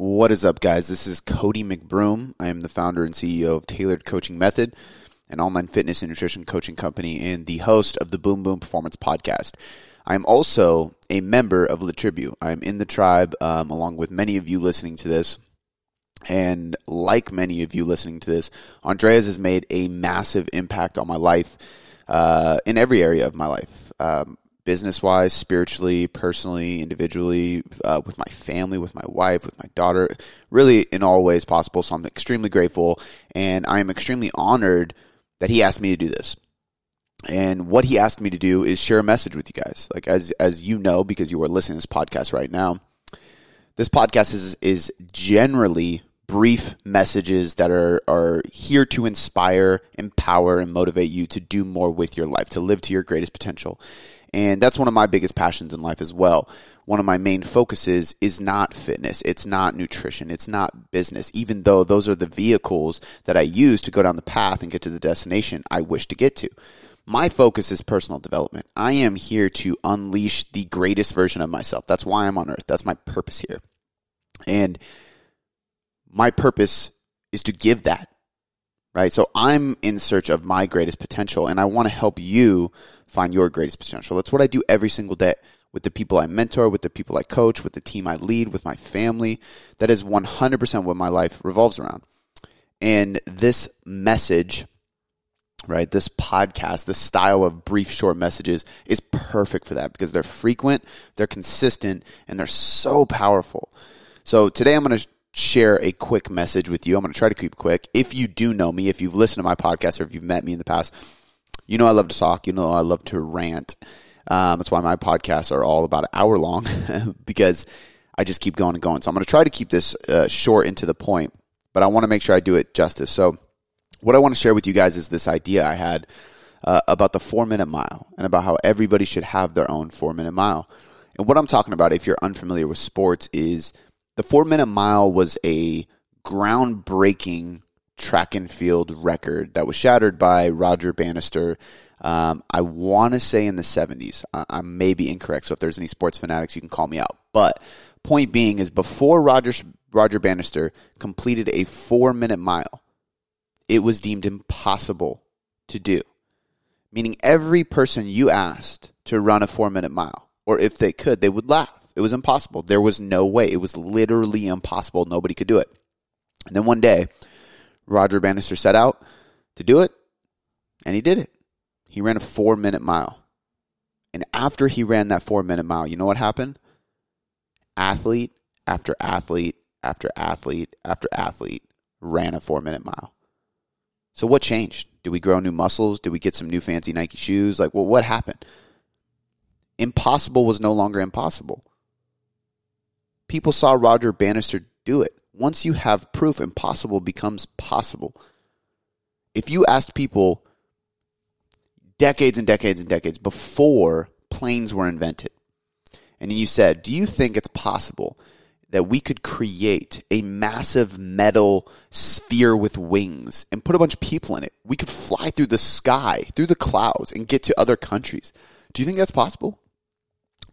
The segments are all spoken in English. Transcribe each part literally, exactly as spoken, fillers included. What is up, guys? This is Cody McBroom. I am the founder and C E O of Tailored Coaching Method, an online fitness and nutrition coaching company, and the host of the Boom Boom Performance Podcast. I am also a member of La Tribu. I am in the tribe, um, along with many of you listening to this. And like many of you listening to this, Andreas has made a massive impact on my life, uh, in every area of my life. Um, business-wise, spiritually, personally, individually, uh, with my family, with my wife, with my daughter, really in all ways possible. So I'm extremely grateful, and I am extremely honored that he asked me to do this. And what he asked me to do is share a message with you guys. Like, as as you know, because you are listening to this podcast right now, this podcast is is generally brief messages that are, are here to inspire, empower, and motivate you to do more with your life, to live to your greatest potential. And that's one of my biggest passions in life as well. One of my main focuses is not fitness. It's not nutrition. It's not business. Even though those are the vehicles that I use to go down the path and get to the destination I wish to get to. My focus is personal development. I am here to unleash the greatest version of myself. That's why I'm on earth. That's my purpose here. And my purpose is to give that, right? So I'm in search of my greatest potential, and I want to help you find your greatest potential. That's what I do every single day with the people I mentor, with the people I coach, with the team I lead, with my family. That is one hundred percent what my life revolves around. And this message, right, this podcast, this style of brief, short messages is perfect for that because they're frequent, they're consistent, and they're so powerful. So today I'm going to share a quick message with you. I'm going to try to keep quick. If you do know me, if you've listened to my podcast or if you've met me in the past, you know I love to talk. You know I love to rant. Um, that's why my podcasts are all about an hour long because I just keep going and going. So I'm going to try to keep this uh, short and to the point, but I want to make sure I do it justice. So what I want to share with you guys is this idea I had uh, about the four-minute mile and about how everybody should have their own four-minute mile. And what I'm talking about, if you're unfamiliar with sports, is the four-minute mile was a groundbreaking track and field record that was shattered by Roger Bannister, um, I want to say in the seventies. I, I may be incorrect, so if there's any sports fanatics, you can call me out. But point being is before Roger, Roger Bannister completed a four-minute mile, it was deemed impossible to do, meaning every person you asked to run a four-minute mile, or if they could, they would laugh. It was impossible. There was no way. It was literally impossible. Nobody could do it. And then one day, Roger Bannister set out to do it, and he did it. He ran a four-minute mile. And after he ran that four-minute mile, you know what happened? Athlete after athlete after athlete after athlete ran a four-minute mile. So what changed? Did we grow new muscles? Did we get some new fancy Nike shoes? Like, well, what happened? Impossible was no longer impossible. People saw Roger Bannister do it. Once you have proof, impossible becomes possible. If you asked people decades and decades and decades before planes were invented, and you said, do you think it's possible that we could create a massive metal sphere with wings and put a bunch of people in it? We could fly through the sky, through the clouds, and get to other countries. Do you think that's possible?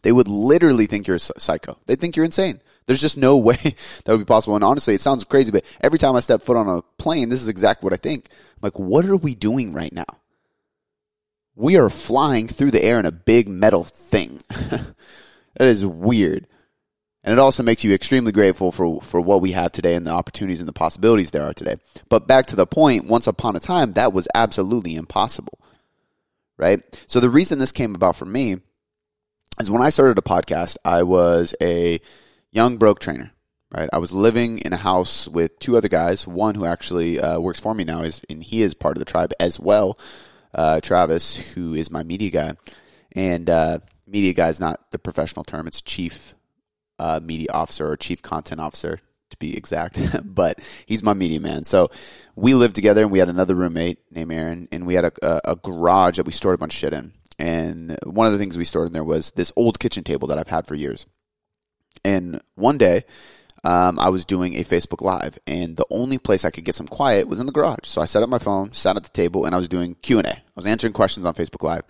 They would literally think you're a psycho. They'd think you're insane. There's just no way that would be possible. And honestly, it sounds crazy, but every time I step foot on a plane, this is exactly what I think. I'm like, what are we doing right now? We are flying through the air in a big metal thing. That is weird. And it also makes you extremely grateful for, for what we have today and the opportunities and the possibilities there are today. But back to the point, once upon a time, that was absolutely impossible, right? So the reason this came about for me is when I started a podcast, I was a young broke trainer, right? I was living in a house with two other guys, one who actually uh, works for me now, is and he is part of the tribe as well, uh, Travis, who is my media guy. And uh, media guy is not the professional term. It's chief uh, media officer or chief content officer, to be exact, but he's my media man. So we lived together, and we had another roommate named Aaron, and we had a, a, a garage that we stored a bunch of shit in. And one of the things we stored in there was this old kitchen table that I've had for years. And one day, um, I was doing a Facebook Live, and the only place I could get some quiet was in the garage. So I set up my phone, sat at the table, and I was doing Q and A. I was answering questions on Facebook Live.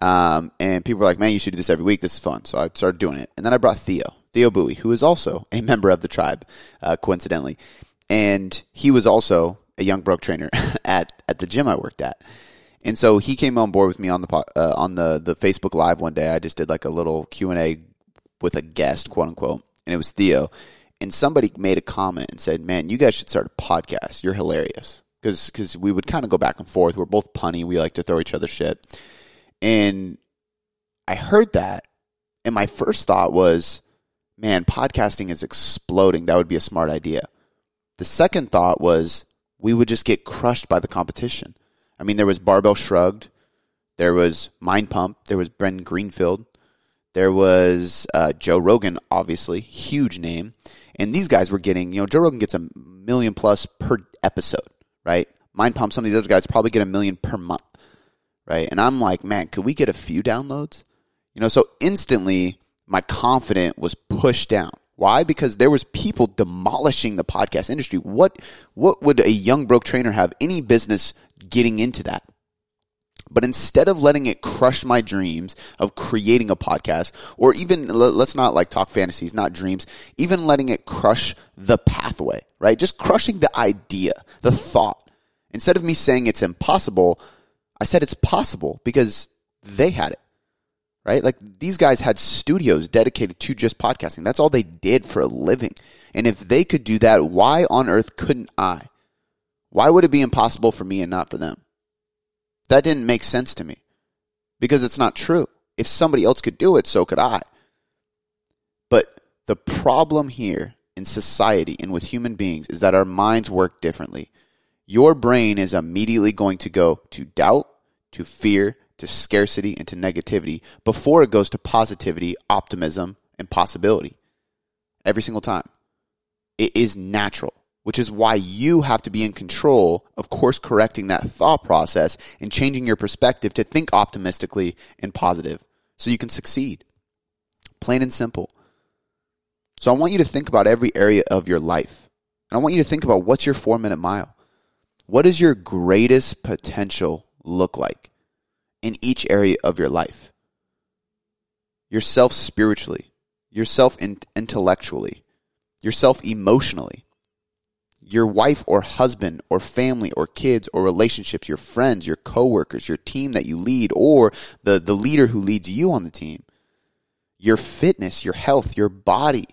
Um, and people were like, man, you should do this every week. This is fun. So I started doing it. And then I brought Theo. Theo Bowie, who is also a member of the tribe, uh, coincidentally. And he was also a young broke trainer at, at the gym I worked at. And so he came on board with me on the uh, on the, the Facebook Live one day. I just did like a little Q and A with a guest, quote unquote, and it was Theo. And somebody made a comment and said, man, you guys should start a podcast. You're hilarious. Because because we would kind of go back and forth. We're both punny. We like to throw each other shit. And I heard that, and my first thought was, man, podcasting is exploding. That would be a smart idea. The second thought was we would just get crushed by the competition. I mean, there was Barbell Shrugged. There was Mind Pump. There was Brendan Greenfield. There was uh, Joe Rogan, obviously. Huge name. And these guys were getting, you know, Joe Rogan gets a million plus per episode, right? Mind Pump, some of these other guys probably get a million per month, right? And I'm like, man, could we get a few downloads? You know, so instantly my confidence was pushed down. Why? Because there was people demolishing the podcast industry. What what would a young broke trainer have any business getting into that? But instead of letting it crush my dreams of creating a podcast, or even, let's not like talk fantasies, not dreams, even letting it crush the pathway, right? Just crushing the idea, the thought. Instead of me saying it's impossible, I said it's possible because they had it. Right? Like these guys had studios dedicated to just podcasting. That's all they did for a living. And if they could do that, why on earth couldn't I? Why would it be impossible for me and not for them? That didn't make sense to me because it's not true. If somebody else could do it, so could I. But the problem here in society and with human beings is that our minds work differently. Your brain is immediately going to go to doubt, to fear, to scarcity, and to negativity before it goes to positivity, optimism, and possibility. Every single time. It is natural, which is why you have to be in control of course correcting that thought process and changing your perspective to think optimistically and positive so you can succeed. Plain and simple. So I want you to think about every area of your life. And I want you to think about what's your four-minute mile. What does your greatest potential look like in each area of your life? Yourself spiritually, yourself intellectually, yourself emotionally, your wife or husband or family or kids or relationships, your friends, your coworkers, your team that you lead, or the, the leader who leads you on the team, your fitness, your health, your body,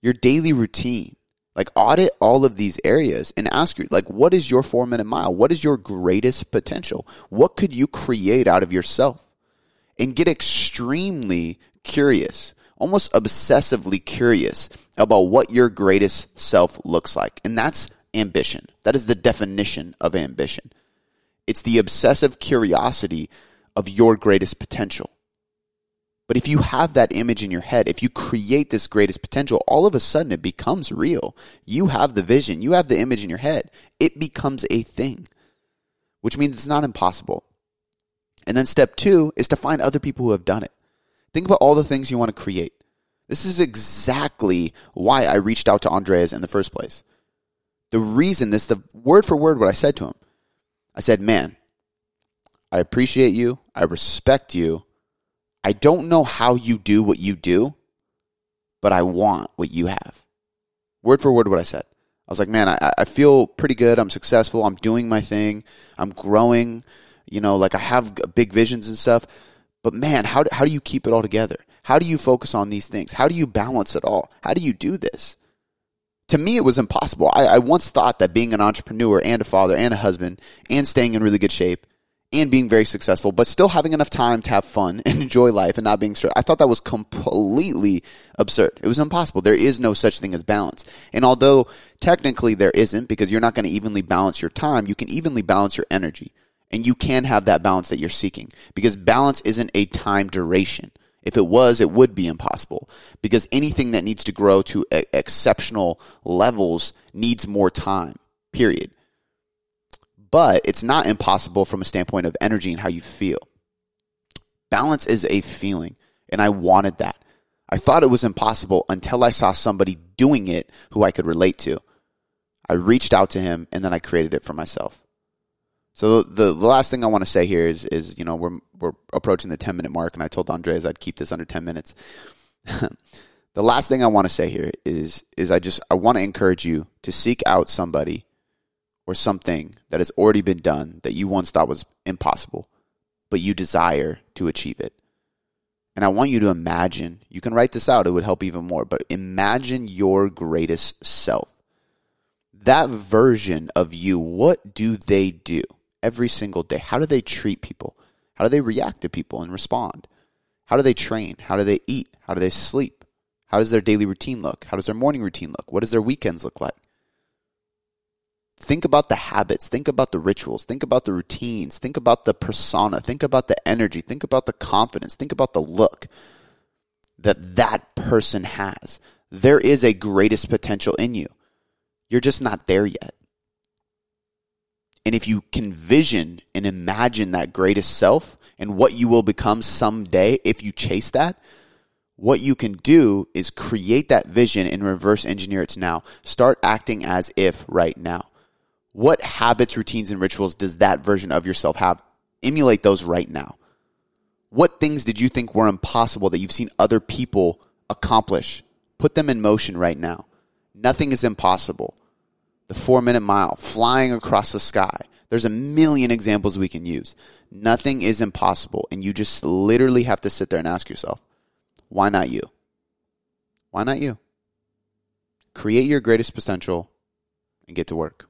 your daily routine. Like audit all of these areas and ask you, like, what is your four minute mile? What is your greatest potential? What could you create out of yourself? And get extremely curious, almost obsessively curious about what your greatest self looks like. And that's ambition. That is the definition of ambition. It's the obsessive curiosity of your greatest potential. But if you have that image in your head, if you create this greatest potential, all of a sudden it becomes real. You have the vision. You have the image in your head. It becomes a thing, which means it's not impossible. And then step two is to find other people who have done it. Think about all the things you want to create. This is exactly why I reached out to Andreas in the first place. The reason this, the word for word what I said to him. I said, man, I appreciate you. I respect you. I don't know how you do what you do, but I want what you have. Word for word what I said. I was like, man, I, I feel pretty good. I'm successful. I'm doing my thing. I'm growing. You know, like I have big visions and stuff. But man, how do, how do you keep it all together? How do you focus on these things? How do you balance it all? How do you do this? To me, it was impossible. I, I once thought that being an entrepreneur and a father and a husband and staying in really good shape and being very successful, but still having enough time to have fun and enjoy life and not being stressed. I thought that was completely absurd. It was impossible. There is no such thing as balance. And although technically there isn't, because you're not going to evenly balance your time, you can evenly balance your energy. And you can have that balance that you're seeking, because balance isn't a time duration. If it was, it would be impossible, because anything that needs to grow to a- exceptional levels needs more time, period. But it's not impossible from a standpoint of energy and how you feel. Balance is a feeling, and I wanted that. I thought it was impossible until I saw somebody doing it who I could relate to. I reached out to him, and then I created it for myself. So the, the last thing I want to say here is, is you know, we're we're approaching the ten-minute mark, and I told Andreas I'd keep this under ten minutes. the last thing I want to say here is is I just I want to encourage you to seek out somebody or something that has already been done that you once thought was impossible, but you desire to achieve it. And I want you to imagine, you can write this out, it would help even more, but imagine your greatest self. That version of you, what do they do every single day? How do they treat people? How do they react to people and respond? How do they train? How do they eat? How do they sleep? How does their daily routine look? How does their morning routine look? What does their weekends look like? Think about the habits. Think about the rituals. Think about the routines. Think about the persona. Think about the energy. Think about the confidence. Think about the look that that person has. There is a greatest potential in you. You're just not there yet. And if you can vision and imagine that greatest self and what you will become someday if you chase that, what you can do is create that vision and reverse engineer it now. Start acting as if right now. What habits, routines, and rituals does that version of yourself have? Emulate those right now. What things did you think were impossible that you've seen other people accomplish? Put them in motion right now. Nothing is impossible. The four-minute mile, flying across the sky. There's a million examples we can use. Nothing is impossible, and you just literally have to sit there and ask yourself, why not you? Why not you? Create your greatest potential and get to work.